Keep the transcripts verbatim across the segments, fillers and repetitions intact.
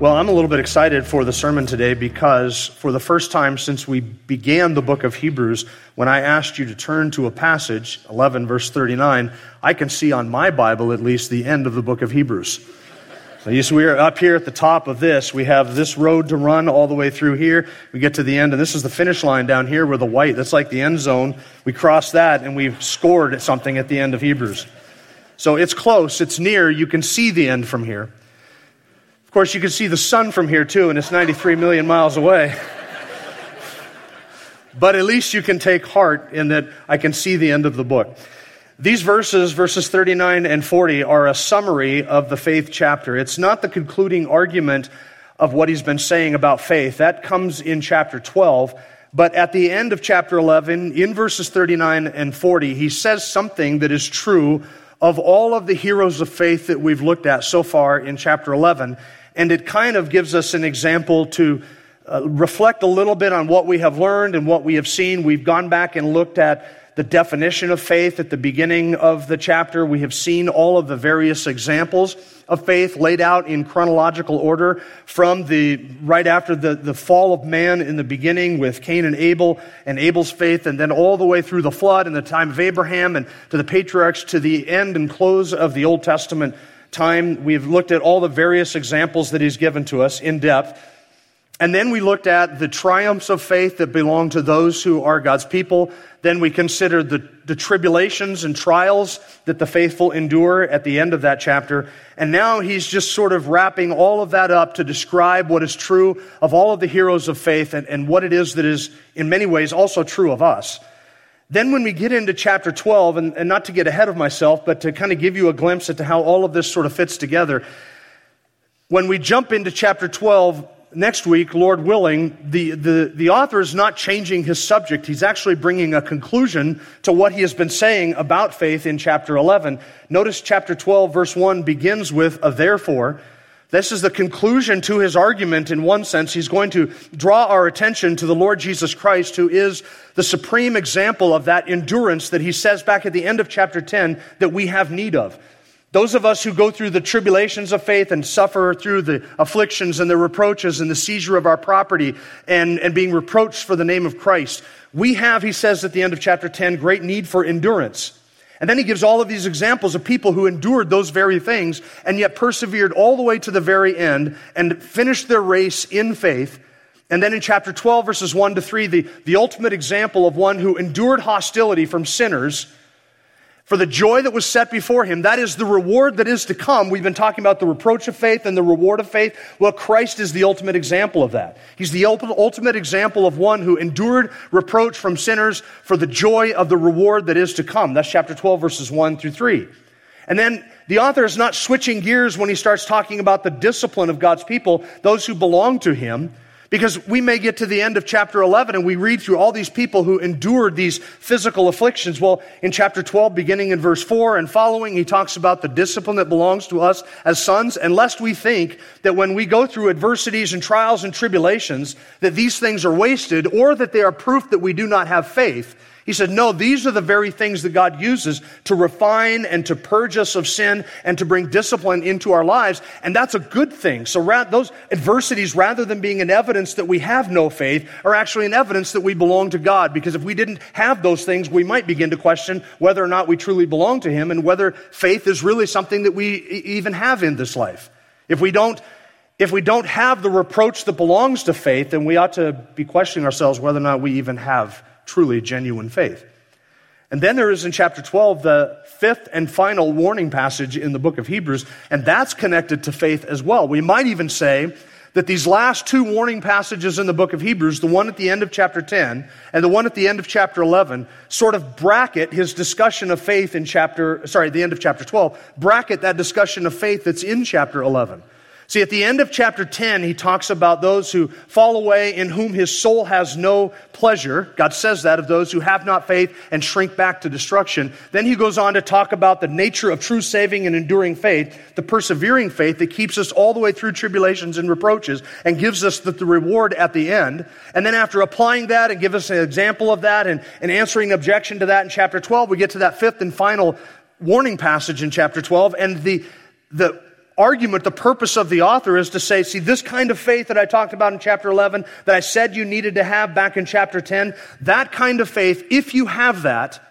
Well, I'm a little bit excited for the sermon today because for the first time since we began the book of Hebrews, when I asked you to turn to a passage, eleven verse thirty-nine, I can see on my Bible at least the end of the book of Hebrews. So you see, we are up here at the top of this. We have this road to run all the way through here. We get to the end, and this is the finish line down here where the white, that's like the end zone. We cross that, and we've scored something at the end of Hebrews. So it's close. It's near. You can see the end from here. Of course, you can see the sun from here, too, and it's ninety-three million miles away. But at least you can take heart in that I can see the end of the book. These verses, verses thirty-nine and forty, are a summary of the faith chapter. It's not the concluding argument of what he's been saying about faith. That comes in chapter twelve. But at the end of chapter eleven, in verses thirty-nine and forty, he says something that is true of all of the heroes of faith that we've looked at so far in chapter eleven. And it kind of gives us an example to uh, reflect a little bit on what we have learned and what we have seen. We've gone back and looked at the definition of faith at the beginning of the chapter. We have seen all of the various examples of faith laid out in chronological order from the right after the, the fall of man in the beginning with Cain and Abel and Abel's faith, and then all the way through the flood and the time of Abraham and to the patriarchs to the end and close of the Old Testament time. We've looked at all the various examples that he's given to us in depth. And then we looked at the triumphs of faith that belong to those who are God's people. Then we considered the, the tribulations and trials that the faithful endure at the end of that chapter. And now he's just sort of wrapping all of that up to describe what is true of all of the heroes of faith and, and what it is that is in many ways also true of us. Then when we get into chapter twelve, and, and not to get ahead of myself, but to kind of give you a glimpse into how all of this sort of fits together, when we jump into chapter twelve, next week, Lord willing, the, the, the author is not changing his subject. He's actually bringing a conclusion to what he has been saying about faith in chapter eleven. Notice chapter twelve, verse one begins with a therefore. This is the conclusion to his argument in one sense. He's going to draw our attention to the Lord Jesus Christ, who is the supreme example of that endurance that he says back at the end of chapter ten that we have need of. Those of us who go through the tribulations of faith and suffer through the afflictions and the reproaches and the seizure of our property and, and being reproached for the name of Christ, we have, he says at the end of chapter ten, great need for endurance. And then he gives all of these examples of people who endured those very things and yet persevered all the way to the very end and finished their race in faith. And then in chapter twelve, verses one to three, the, the ultimate example of one who endured hostility from sinners for the joy that was set before him, that is the reward that is to come. We've been talking about the reproach of faith and the reward of faith. Well, Christ is the ultimate example of that. He's the ultimate example of one who endured reproach from sinners for the joy of the reward that is to come. That's chapter twelve, verses one through three. And then the author is not switching gears when he starts talking about the discipline of God's people, those who belong to him. Because we may get to the end of chapter eleven and we read through all these people who endured these physical afflictions. Well, in chapter twelve, beginning in verse four and following, he talks about the discipline that belongs to us as sons. And lest we think that when we go through adversities and trials and tribulations, that these things are wasted or that they are proof that we do not have faith. He said, no, these are the very things that God uses to refine and to purge us of sin and to bring discipline into our lives. And that's a good thing. So those adversities, rather than being an evidence that we have no faith, are actually an evidence that we belong to God. Because if we didn't have those things, we might begin to question whether or not we truly belong to him and whether faith is really something that we even have in this life. If we don't If we don't have the reproach that belongs to faith, then we ought to be questioning ourselves whether or not we even have truly genuine faith. And then there is in chapter twelve the fifth and final warning passage in the book of Hebrews, and that's connected to faith as well. We might even say that these last two warning passages in the book of Hebrews, the one at the end of chapter ten and the one at the end of chapter eleven, sort of bracket his discussion of faith in chapter, sorry, the end of chapter twelve, bracket that discussion of faith that's in chapter eleven. See, at the end of chapter ten, he talks about those who fall away, in whom his soul has no pleasure. God says that of those who have not faith and shrink back to destruction. Then he goes on to talk about the nature of true saving and enduring faith, the persevering faith that keeps us all the way through tribulations and reproaches and gives us the, the reward at the end. And then after applying that and give us an example of that and, and answering objection to that in chapter twelve, we get to that fifth and final warning passage in chapter twelve, and the the argument, the purpose of the author is to say, see, this kind of faith that I talked about in chapter eleven, that I said you needed to have back in chapter ten, that kind of faith, if you have that,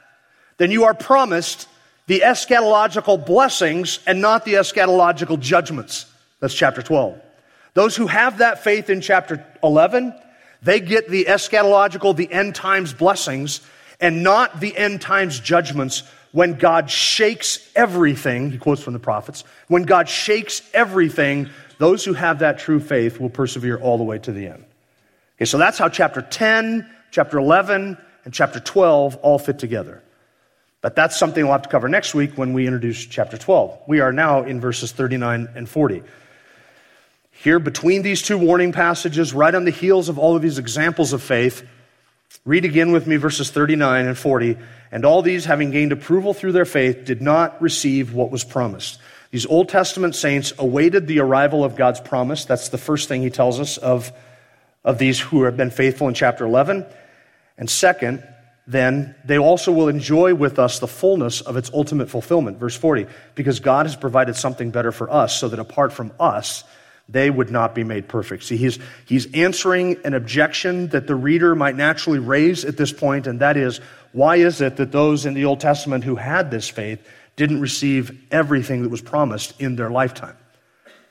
then you are promised the eschatological blessings and not the eschatological judgments. That's chapter twelve. Those who have that faith in chapter eleven, they get the eschatological, the end times blessings and not the end times judgments. When God shakes everything, he quotes from the prophets, when God shakes everything, those who have that true faith will persevere all the way to the end. Okay, so that's how chapter ten, chapter eleven, and chapter twelve all fit together. But that's something we'll have to cover next week when we introduce chapter twelve. We are now in verses thirty-nine and forty. Here between these two warning passages, right on the heels of all of these examples of faith, read again with me verses thirty-nine and forty. And all these, having gained approval through their faith, did not receive what was promised. These Old Testament saints awaited the arrival of God's promise. That's the first thing he tells us of, of these who have been faithful in chapter eleven. And second, then, they also will enjoy with us the fullness of its ultimate fulfillment. Verse forty, because God has provided something better for us, so that apart from us, they would not be made perfect. See, he's, he's answering an objection that the reader might naturally raise at this point, and that is, why is it that those in the Old Testament who had this faith didn't receive everything that was promised in their lifetime?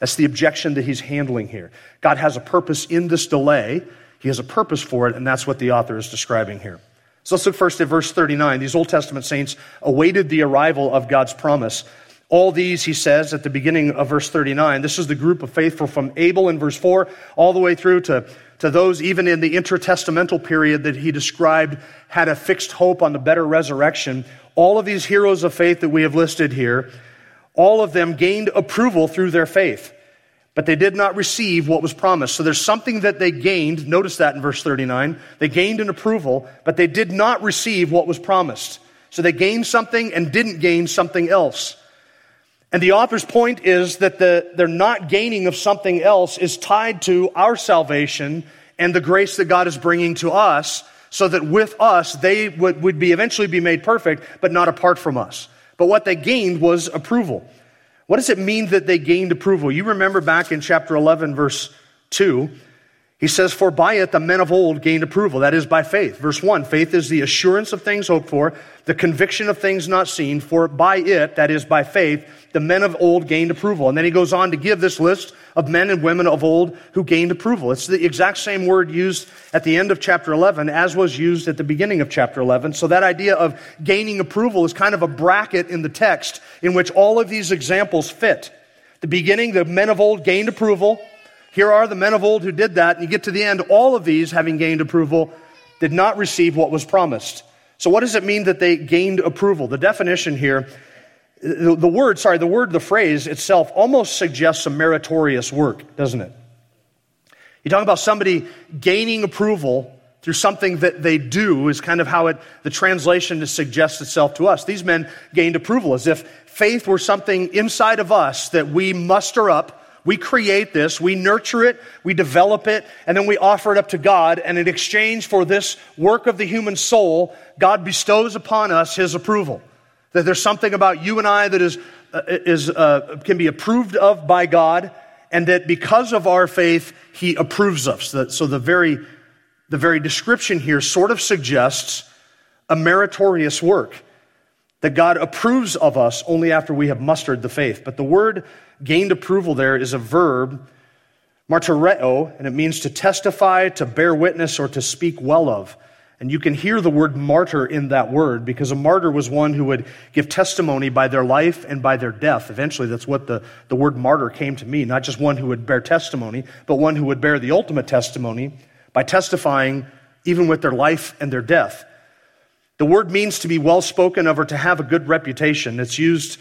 That's the objection that he's handling here. God has a purpose in this delay. He has a purpose for it, and that's what the author is describing here. So let's look first at verse thirty-nine. These Old Testament saints awaited the arrival of God's promise. All these, he says, at the beginning of verse thirty-nine, this is the group of faithful from Abel in verse four all the way through to, to those even in the intertestamental period that he described had a fixed hope on the better resurrection. All of these heroes of faith that we have listed here, all of them gained approval through their faith, but they did not receive what was promised. So there's something that they gained. Notice that in verse thirty-nine. They gained an approval, but they did not receive what was promised. So they gained something and didn't gain something else. And the author's point is that the, their not gaining of something else is tied to our salvation and the grace that God is bringing to us, so that with us, they would, would be eventually be made perfect, but not apart from us. But what they gained was approval. What does it mean that they gained approval? You remember back in chapter eleven, verse two, he says, for by it the men of old gained approval. That is, by faith. Verse one, faith is the assurance of things hoped for, the conviction of things not seen, for by it, that is, by faith, the men of old gained approval. And then he goes on to give this list of men and women of old who gained approval. It's the exact same word used at the end of chapter eleven as was used at the beginning of chapter eleven. So that idea of gaining approval is kind of a bracket in the text in which all of these examples fit. At the beginning, the men of old gained approval. Here are the men of old who did that, and you get to the end, all of these, having gained approval, did not receive what was promised. So what does it mean that they gained approval? The definition here, the word, sorry, the word, the phrase itself almost suggests a meritorious work, doesn't it? You talk about somebody gaining approval through something that they do is kind of how it, the translation suggests itself to us. These men gained approval as if faith were something inside of us that we muster up. We create this, we nurture it, we develop it, and then we offer it up to God. And in exchange for this work of the human soul, God bestows upon us his approval. That there's something about you and I that is uh, is uh, can be approved of by God, and that because of our faith, he approves us. So, so the very the very description here sort of suggests a meritorious work, that God approves of us only after we have mustered the faith. But the word gained approval there is a verb, martyreo, and it means to testify, to bear witness, or to speak well of. And you can hear the word martyr in that word, because a martyr was one who would give testimony by their life and by their death. Eventually, that's what the, the word martyr came to mean, not just one who would bear testimony, but one who would bear the ultimate testimony by testifying even with their life and their death. The word means to be well spoken of or to have a good reputation. It's used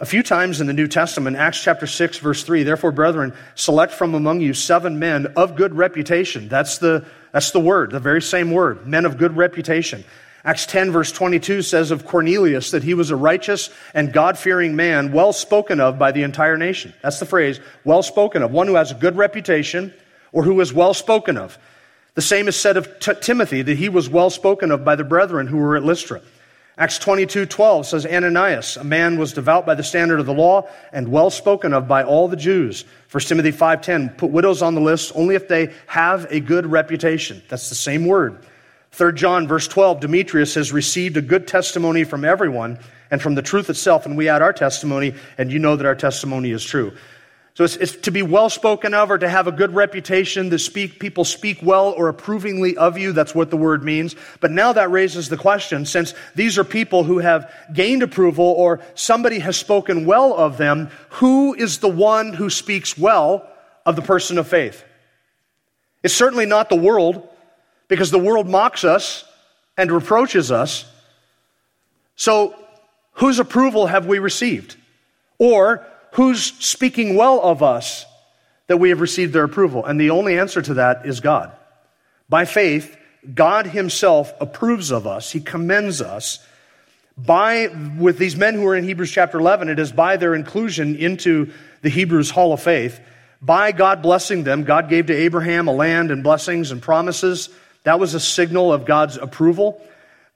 A few times in the New Testament, Acts chapter six, verse three, therefore, brethren, select from among you seven men of good reputation. That's the, that's the word, the very same word, men of good reputation. Acts ten, verse twenty-two says of Cornelius that he was a righteous and God-fearing man, well spoken of by the entire nation. That's the phrase, well spoken of, one who has a good reputation or who is well spoken of. The same is said of t- Timothy, that he was well spoken of by the brethren who were at Lystra. Acts twenty-two twelve says, Ananias, a man was devout by the standard of the law and well spoken of by all the Jews. First Timothy five ten, put widows on the list only if they have a good reputation. That's the same word. Third John verse twelve, Demetrius has received a good testimony from everyone and from the truth itself, and we add our testimony, and you know that our testimony is true. So it's, it's to be well spoken of or to have a good reputation, to speak, people speak well or approvingly of you. That's what the word means. But now that raises the question, since these are people who have gained approval or somebody has spoken well of them, who is the one who speaks well of the person of faith? It's certainly not the world, because the world mocks us and reproaches us. So whose approval have we received? Or who's speaking well of us that we have received their approval? And the only answer to that is God. By faith, God himself approves of us. He commends us. By, with these men who are in Hebrews chapter eleven, it is by their inclusion into the Hebrews Hall of Faith. By God blessing them, God gave to Abraham a land and blessings and promises. That was a signal of God's approval.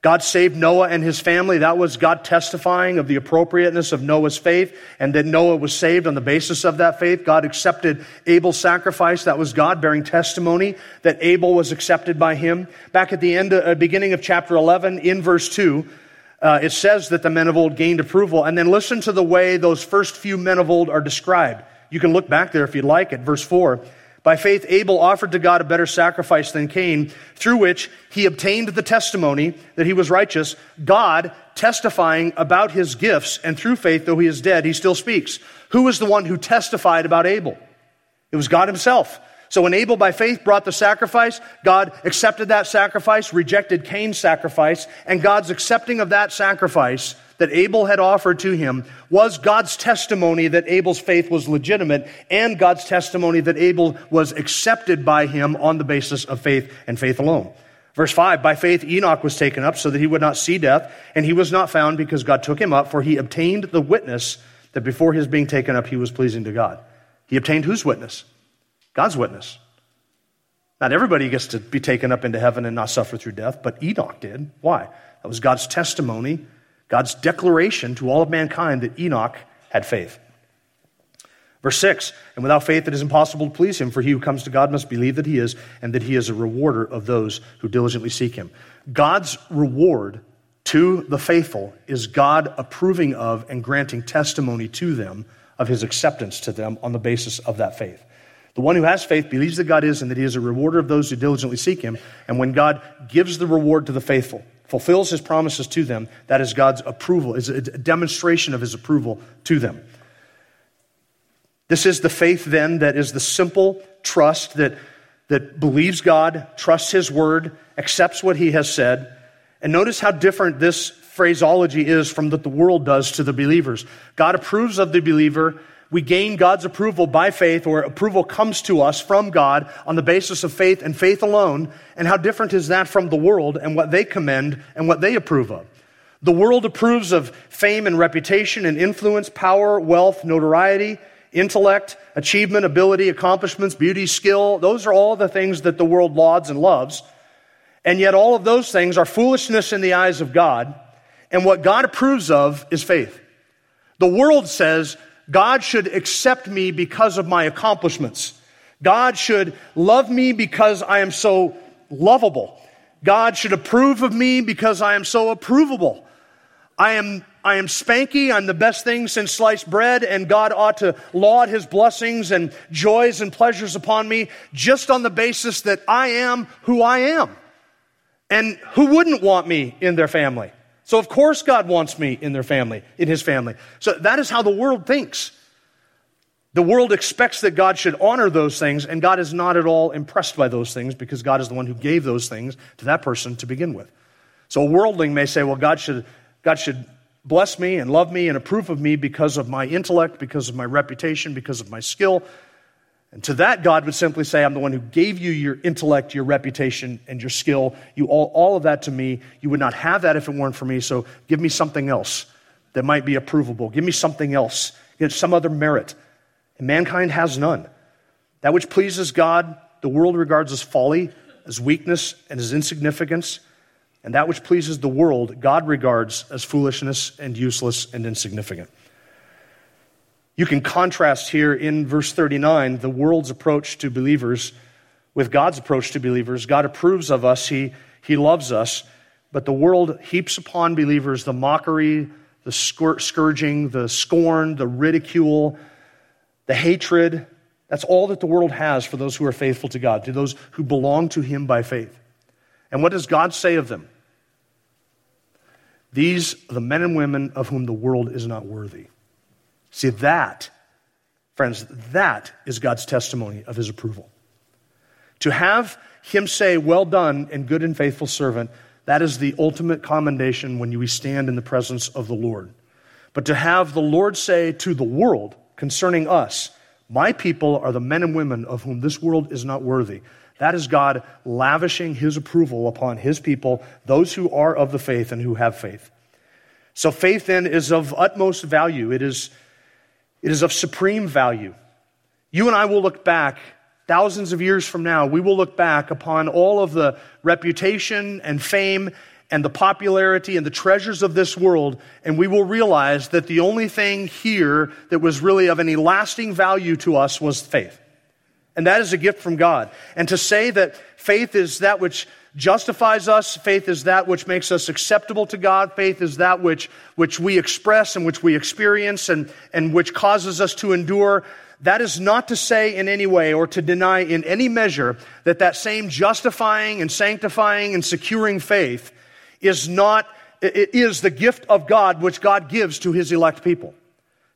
God saved Noah and his family. That was God testifying of the appropriateness of Noah's faith and that Noah was saved on the basis of that faith. God accepted Abel's sacrifice. That was God bearing testimony that Abel was accepted by him. Back at the end, uh, beginning of chapter eleven, in verse two, uh, it says that the men of old gained approval. And then listen to the way those first few men of old are described. You can look back there if you'd like at verse four. By faith, Abel offered to God a better sacrifice than Cain, through which he obtained the testimony that he was righteous, God testifying about his gifts, and through faith, though he is dead, he still speaks. Who was the one who testified about Abel? It was God himself. So when Abel by faith brought the sacrifice, God accepted that sacrifice, rejected Cain's sacrifice, and God's accepting of that sacrifice that Abel had offered to him was God's testimony that Abel's faith was legitimate and God's testimony that Abel was accepted by him on the basis of faith and faith alone. Verse five, by faith Enoch was taken up so that he would not see death, and he was not found because God took him up, for he obtained the witness that before his being taken up he was pleasing to God. He obtained whose witness? God's witness. Not everybody gets to be taken up into heaven and not suffer through death, but Enoch did. Why? That was God's testimony, God's declaration to all of mankind that Enoch had faith. Verse six, and without faith it is impossible to please him, for he who comes to God must believe that he is, and that he is a rewarder of those who diligently seek him. God's reward to the faithful is God approving of and granting testimony to them of his acceptance to them on the basis of that faith. The one who has faith believes that God is, and that he is a rewarder of those who diligently seek him. And when God gives the reward to the faithful, fulfills his promises to them, that is God's approval, is a demonstration of his approval to them. This is the faith then that is the simple trust that, that believes God, trusts his word, accepts what he has said. And notice how different this phraseology is from what the world does to the believers. God approves of the believer. We gain God's approval by faith, or approval comes to us from God on the basis of faith and faith alone. And how different is that from the world and what they commend and what they approve of? The world approves of fame and reputation and influence, power, wealth, notoriety, intellect, achievement, ability, accomplishments, beauty, skill. Those are all the things that the world lauds and loves. And yet all of those things are foolishness in the eyes of God. And what God approves of is faith. The world says, God should accept me because of my accomplishments. God should love me because I am so lovable. God should approve of me because I am so approvable. I am I am spanky. I'm the best thing since sliced bread, and God ought to laud his blessings and joys and pleasures upon me just on the basis that I am who I am. And who wouldn't want me in their family? So of course God wants me in their family, in his family. So that is how the world thinks. The world expects that God should honor those things, and God is not at all impressed by those things because God is the one who gave those things to that person to begin with. So a worldling may say, well, God should, God should bless me and love me and approve of me because of my intellect, because of my reputation, because of my skill. And to that, God would simply say, I'm the one who gave you your intellect, your reputation, and your skill. You all, all of that to me. You would not have that if it weren't for me, so give me something else that might be approvable. Give me something else, give some other merit. And mankind has none. That which pleases God, the world regards as folly, as weakness, and as insignificance. And that which pleases the world, God regards as foolishness and useless and insignificant. You can contrast here in verse thirty-nine the world's approach to believers with God's approach to believers. God approves of us, he, he loves us, but the world heaps upon believers the mockery, the scourging, the scorn, the ridicule, the hatred. That's all that the world has for those who are faithful to God, to those who belong to him by faith. And what does God say of them? These are the men and women of whom the world is not worthy. See, that, friends, that is God's testimony of his approval. To have him say, well done and good and faithful servant, that is the ultimate commendation when we stand in the presence of the Lord. But to have the Lord say to the world concerning us, my people are the men and women of whom this world is not worthy. That is God lavishing his approval upon his people, those who are of the faith and who have faith. So faith then is of utmost value. It is It is of supreme value. You and I will look back thousands of years from now. We will look back upon all of the reputation and fame and the popularity and the treasures of this world, and we will realize that the only thing here that was really of any lasting value to us was faith. And that is a gift from God. And to say that faith is that which justifies us, faith is that which makes us acceptable to God, faith is that which which we express and which we experience and, and which causes us to endure, that is not to say in any way or to deny in any measure that that same justifying and sanctifying and securing faith is not, it is the gift of God which God gives to his elect people.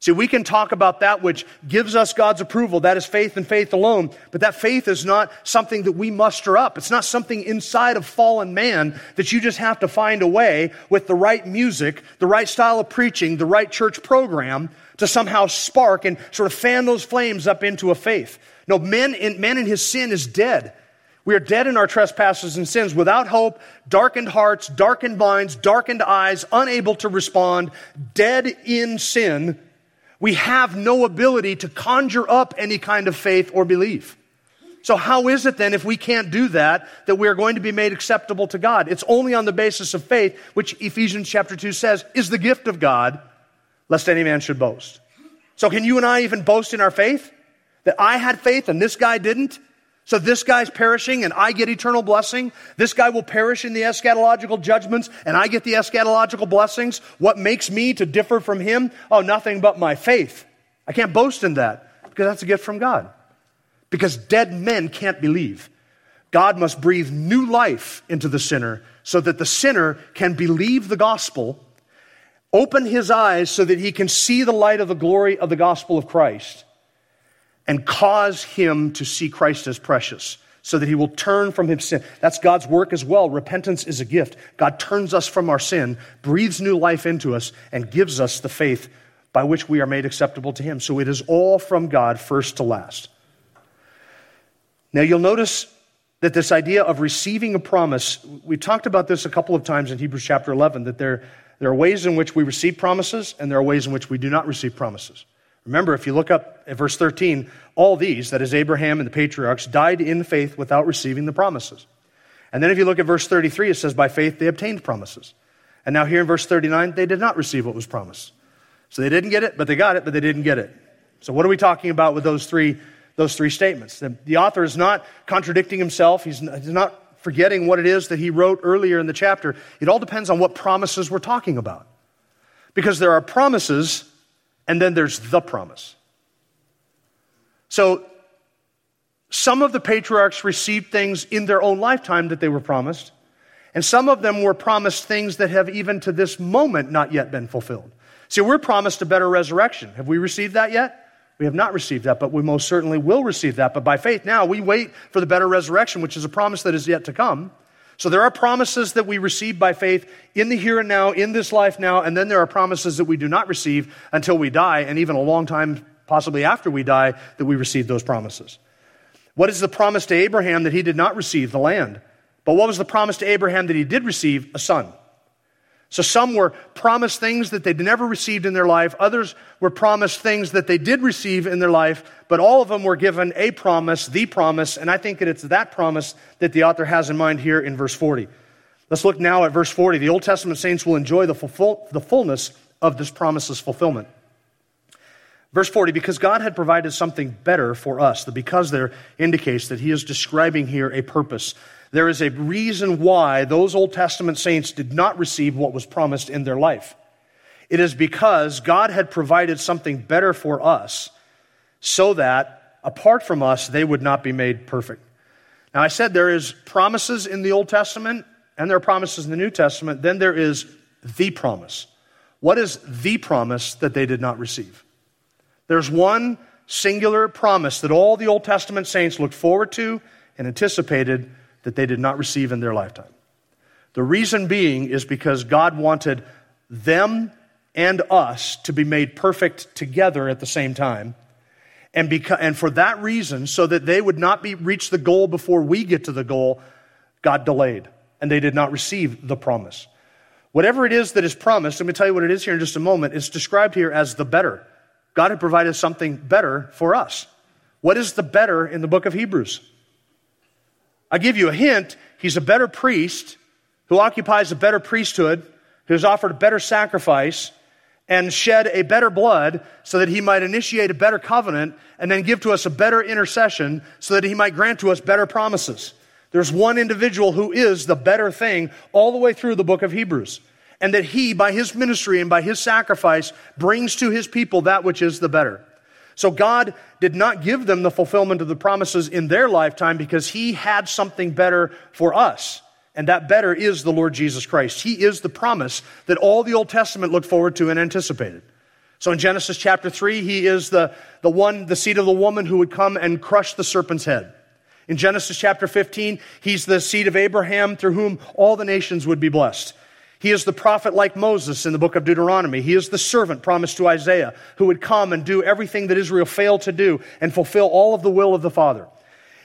See, we can talk about that which gives us God's approval. That is faith and faith alone. But that faith is not something that we muster up. It's not something inside of fallen man that you just have to find a way with the right music, the right style of preaching, the right church program to somehow spark and sort of fan those flames up into a faith. No, man in, man in his sin is dead. We are dead in our trespasses and sins, without hope, darkened hearts, darkened minds, darkened eyes, unable to respond, dead in sin. We have no ability to conjure up any kind of faith or belief. So how is it then, if we can't do that, that we are going to be made acceptable to God? It's only on the basis of faith, which Ephesians chapter two says is the gift of God, lest any man should boast. So can you and I even boast in our faith? That I had faith and this guy didn't? So this guy's perishing and I get eternal blessing. This guy will perish in the eschatological judgments and I get the eschatological blessings. What makes me to differ from him? Oh, nothing but my faith. I can't boast in that because that's a gift from God. Because dead men can't believe. God must breathe new life into the sinner so that the sinner can believe the gospel, open his eyes so that he can see the light of the glory of the gospel of Christ, and cause him to see Christ as precious so that he will turn from his sin. That's God's work as well. Repentance is a gift. God turns us from our sin, breathes new life into us, and gives us the faith by which we are made acceptable to him. So it is all from God, first to last. Now you'll notice that this idea of receiving a promise, we talked about this a couple of times in Hebrews chapter eleven, that there, there are ways in which we receive promises and there are ways in which we do not receive promises. Remember, if you look up at verse thirteen, all these, that is Abraham and the patriarchs, died in faith without receiving the promises. And then if you look at verse thirty-three, it says, by faith they obtained promises. And now here in verse thirty-nine, they did not receive what was promised. So they didn't get it, but they got it, but they didn't get it. So what are we talking about with those three, those three statements? The, the author is not contradicting himself. He's not, he's not forgetting what it is that he wrote earlier in the chapter. It all depends on what promises we're talking about. Because there are promises, and then there's the promise. So some of the patriarchs received things in their own lifetime that they were promised, and some of them were promised things that have even to this moment not yet been fulfilled. See, we're promised a better resurrection. Have we received that yet? We have not received that, but we most certainly will receive that. But by faith now, we wait for the better resurrection, which is a promise that is yet to come. So there are promises that we receive by faith in the here and now, in this life now, and then there are promises that we do not receive until we die, and even a long time, possibly after we die, that we receive those promises. What is the promise to Abraham that he did not receive? The land. But what was the promise to Abraham that he did receive? A son. So some were promised things that they'd never received in their life. Others were promised things that they did receive in their life, but all of them were given a promise, the promise, and I think that it's that promise that the author has in mind here in verse forty. Let's look now at verse forty. The Old Testament saints will enjoy the, fulfill, the fullness of this promise's fulfillment. Verse forty, because God had provided something better for us. The because there indicates that he is describing here a purpose. There is a reason why those Old Testament saints did not receive what was promised in their life. It is because God had provided something better for us so that, apart from us, they would not be made perfect. Now, I said there is promises in the Old Testament and there are promises in the New Testament. Then there is the promise. What is the promise that they did not receive? There's one singular promise that all the Old Testament saints looked forward to and anticipated that they did not receive in their lifetime. The reason being is because God wanted them and us to be made perfect together at the same time. And because, and for that reason, so that they would not be reach the goal before we get to the goal, God delayed, and they did not receive the promise. Whatever it is that is promised, let me tell you what it is here in just a moment, it's described here as the better. God had provided something better for us. What is the better in the book of Hebrews? I give you a hint, he's a better priest who occupies a better priesthood, who's offered a better sacrifice, and shed a better blood so that he might initiate a better covenant and then give to us a better intercession so that he might grant to us better promises. There's one individual who is the better thing all the way through the book of Hebrews, and that he, by his ministry and by his sacrifice, brings to his people that which is the better. So God did not give them the fulfillment of the promises in their lifetime because he had something better for us. And that better is the Lord Jesus Christ. He is the promise that all the Old Testament looked forward to and anticipated. So in Genesis chapter three, he is the, the one, the seed of the woman who would come and crush the serpent's head. In Genesis chapter fifteen, he's the seed of Abraham through whom all the nations would be blessed. He is the prophet like Moses in the book of Deuteronomy. He is the servant promised to Isaiah who would come and do everything that Israel failed to do and fulfill all of the will of the Father.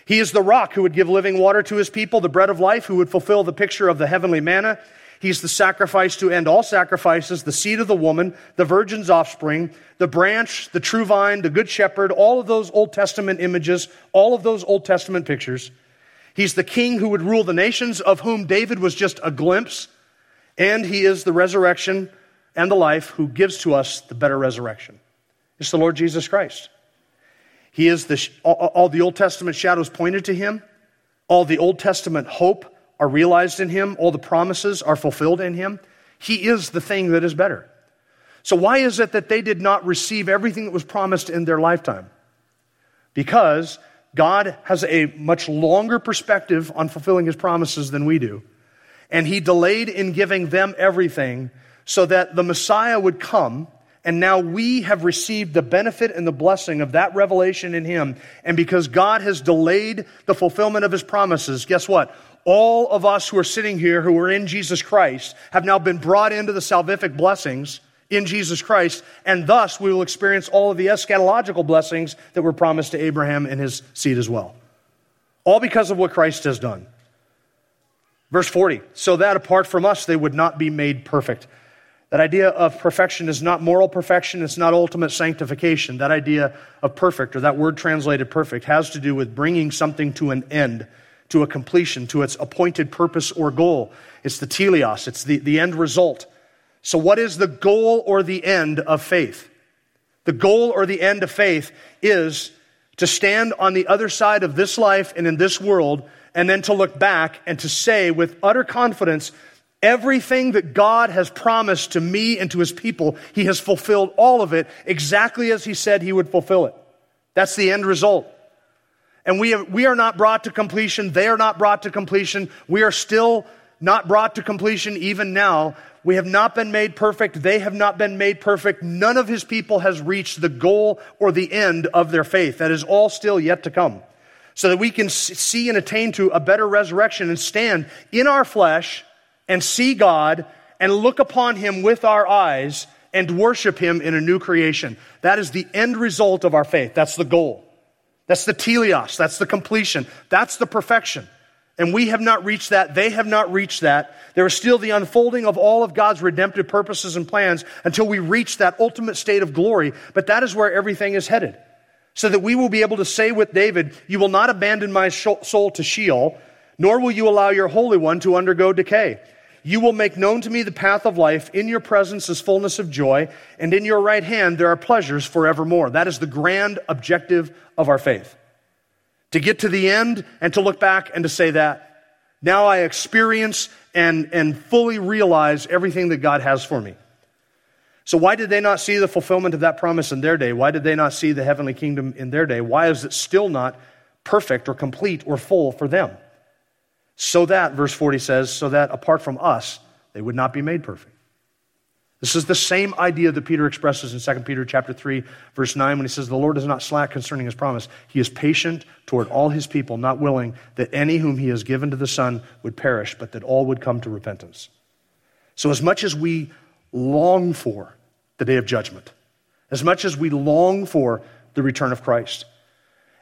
He is the rock who would give living water to his people, the bread of life who would fulfill the picture of the heavenly manna. He's the sacrifice to end all sacrifices, the seed of the woman, the virgin's offspring, the branch, the true vine, the good shepherd, all of those Old Testament images, all of those Old Testament pictures. He's the king who would rule the nations, of whom David was just a glimpse. And he is the resurrection and the life who gives to us the better resurrection. It's the Lord Jesus Christ. He is the, all the Old Testament shadows pointed to him. All the Old Testament hope are realized in him. All the promises are fulfilled in him. He is the thing that is better. So why is it that they did not receive everything that was promised in their lifetime? Because God has a much longer perspective on fulfilling his promises than we do. And he delayed in giving them everything so that the Messiah would come. And now we have received the benefit and the blessing of that revelation in him. And because God has delayed the fulfillment of his promises, guess what? All of us who are sitting here who are in Jesus Christ have now been brought into the salvific blessings in Jesus Christ. And thus we will experience all of the eschatological blessings that were promised to Abraham and his seed as well. All because of what Christ has done. Verse forty, so that apart from us, they would not be made perfect. That idea of perfection is not moral perfection. It's not ultimate sanctification. That idea of perfect, or that word translated perfect, has to do with bringing something to an end, to a completion, to its appointed purpose or goal. It's the teleos. It's the, the end result. So what is the goal or the end of faith? The goal or the end of faith is to stand on the other side of this life and in this world, and then to look back and to say with utter confidence, everything that God has promised to me and to his people, he has fulfilled all of it exactly as he said he would fulfill it. That's the end result. And we have, we are not brought to completion. They are not brought to completion. We are still not brought to completion even now. We have not been made perfect. They have not been made perfect. None of his people has reached the goal or the end of their faith. That is all still yet to come. so that we can see and attain to a better resurrection and stand in our flesh and see God and look upon him with our eyes and worship him in a new creation. That is the end result of our faith. That's the goal. That's the teleos. That's the completion. That's the perfection. And we have not reached that. They have not reached that. There is still the unfolding of all of God's redemptive purposes and plans until we reach that ultimate state of glory. But that is where everything is headed. So that we will be able to say with David, you will not abandon my soul to Sheol, nor will you allow your Holy One to undergo decay. You will make known to me the path of life. In your presence is fullness of joy, and in your right hand there are pleasures forevermore. That is the grand objective of our faith. To get to the end and to look back and to say that, now I experience and, and fully realize everything that God has for me. So why did they not see the fulfillment of that promise in their day? Why did they not see the heavenly kingdom in their day? Why is it still not perfect or complete or full for them? So that, verse forty says, so that apart from us, they would not be made perfect. This is the same idea that Peter expresses in Second Peter chapter three, verse nine, when he says, the Lord is not slack concerning his promise. He is patient toward all his people, not willing that any whom he has given to the Son would perish, but that all would come to repentance. So as much as we long for the day of judgment, as much as we long for the return of Christ,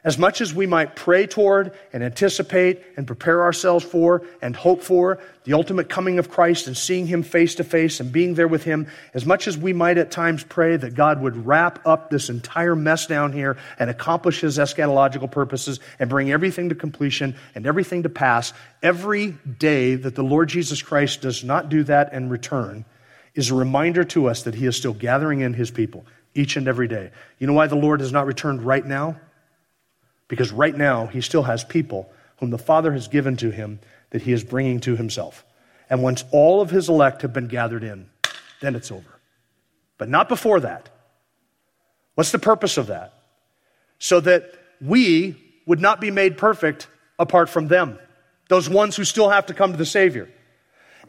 as much as we might pray toward and anticipate and prepare ourselves for and hope for the ultimate coming of Christ and seeing him face to face and being there with him, as much as we might at times pray that God would wrap up this entire mess down here and accomplish his eschatological purposes and bring everything to completion and everything to pass, every day that the Lord Jesus Christ does not do that and return is a reminder to us that he is still gathering in his people each and every day. You know why the Lord has not returned right now? Because right now, he still has people whom the Father has given to him that he is bringing to himself. And once all of his elect have been gathered in, then it's over. But not before that. What's the purpose of that? So that we would not be made perfect apart from them, those ones who still have to come to the Savior.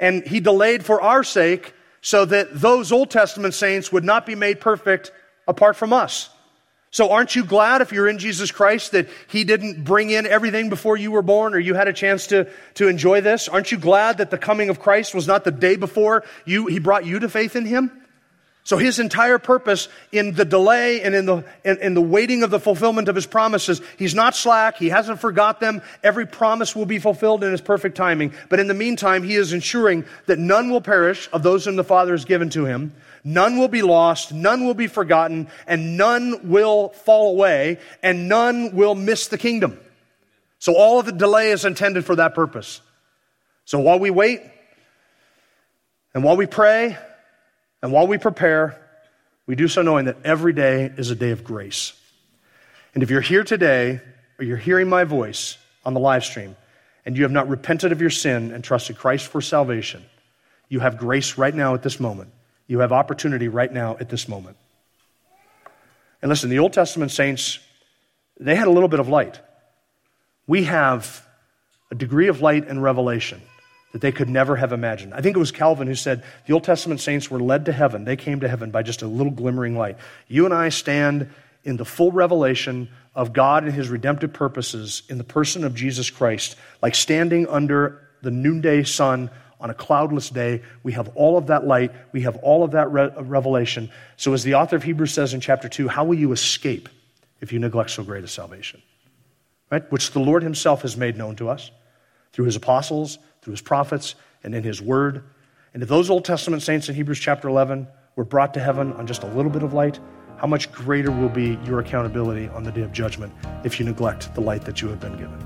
And he delayed for our sake so that those Old Testament saints would not be made perfect apart from us. So aren't you glad if you're in Jesus Christ that he didn't bring in everything before you were born or you had a chance to, to enjoy this? Aren't you glad that the coming of Christ was not the day before you he brought you to faith in him? So his entire purpose in the delay and in the in, in the waiting of the fulfillment of his promises, he's not slack, he hasn't forgot them. Every promise will be fulfilled in his perfect timing. But in the meantime, he is ensuring that none will perish of those whom the Father has given to him. None will be lost, none will be forgotten, and none will fall away, and none will miss the kingdom. So all of the delay is intended for that purpose. So while we wait, and while we pray, and while we prepare, we do so knowing that every day is a day of grace. And if you're here today, or you're hearing my voice on the live stream, and you have not repented of your sin and trusted Christ for salvation, you have grace right now at this moment. You have opportunity right now at this moment. And listen, the Old Testament saints, they had a little bit of light. We have a degree of light and revelation that they could never have imagined. I think it was Calvin who said, the Old Testament saints were led to heaven. They came to heaven by just a little glimmering light. You and I stand in the full revelation of God and his redemptive purposes in the person of Jesus Christ, like standing under the noonday sun on a cloudless day. We have all of that light. We have all of that re- revelation. So as the author of Hebrews says in chapter two, how will you escape if you neglect so great a salvation? Right? Which the Lord himself has made known to us through his apostles, through his prophets, and in his word. And if those Old Testament saints in Hebrews chapter eleven were brought to heaven on just a little bit of light, how much greater will be your accountability on the day of judgment if you neglect the light that you have been given?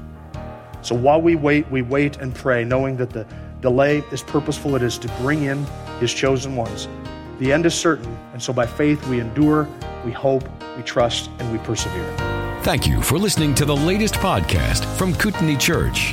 So while we wait, we wait and pray, knowing that the delay is purposeful. It is to bring in his chosen ones. The end is certain, and so by faith we endure, we hope, we trust, and we persevere. Thank you for listening to the latest podcast from Kootenai Church.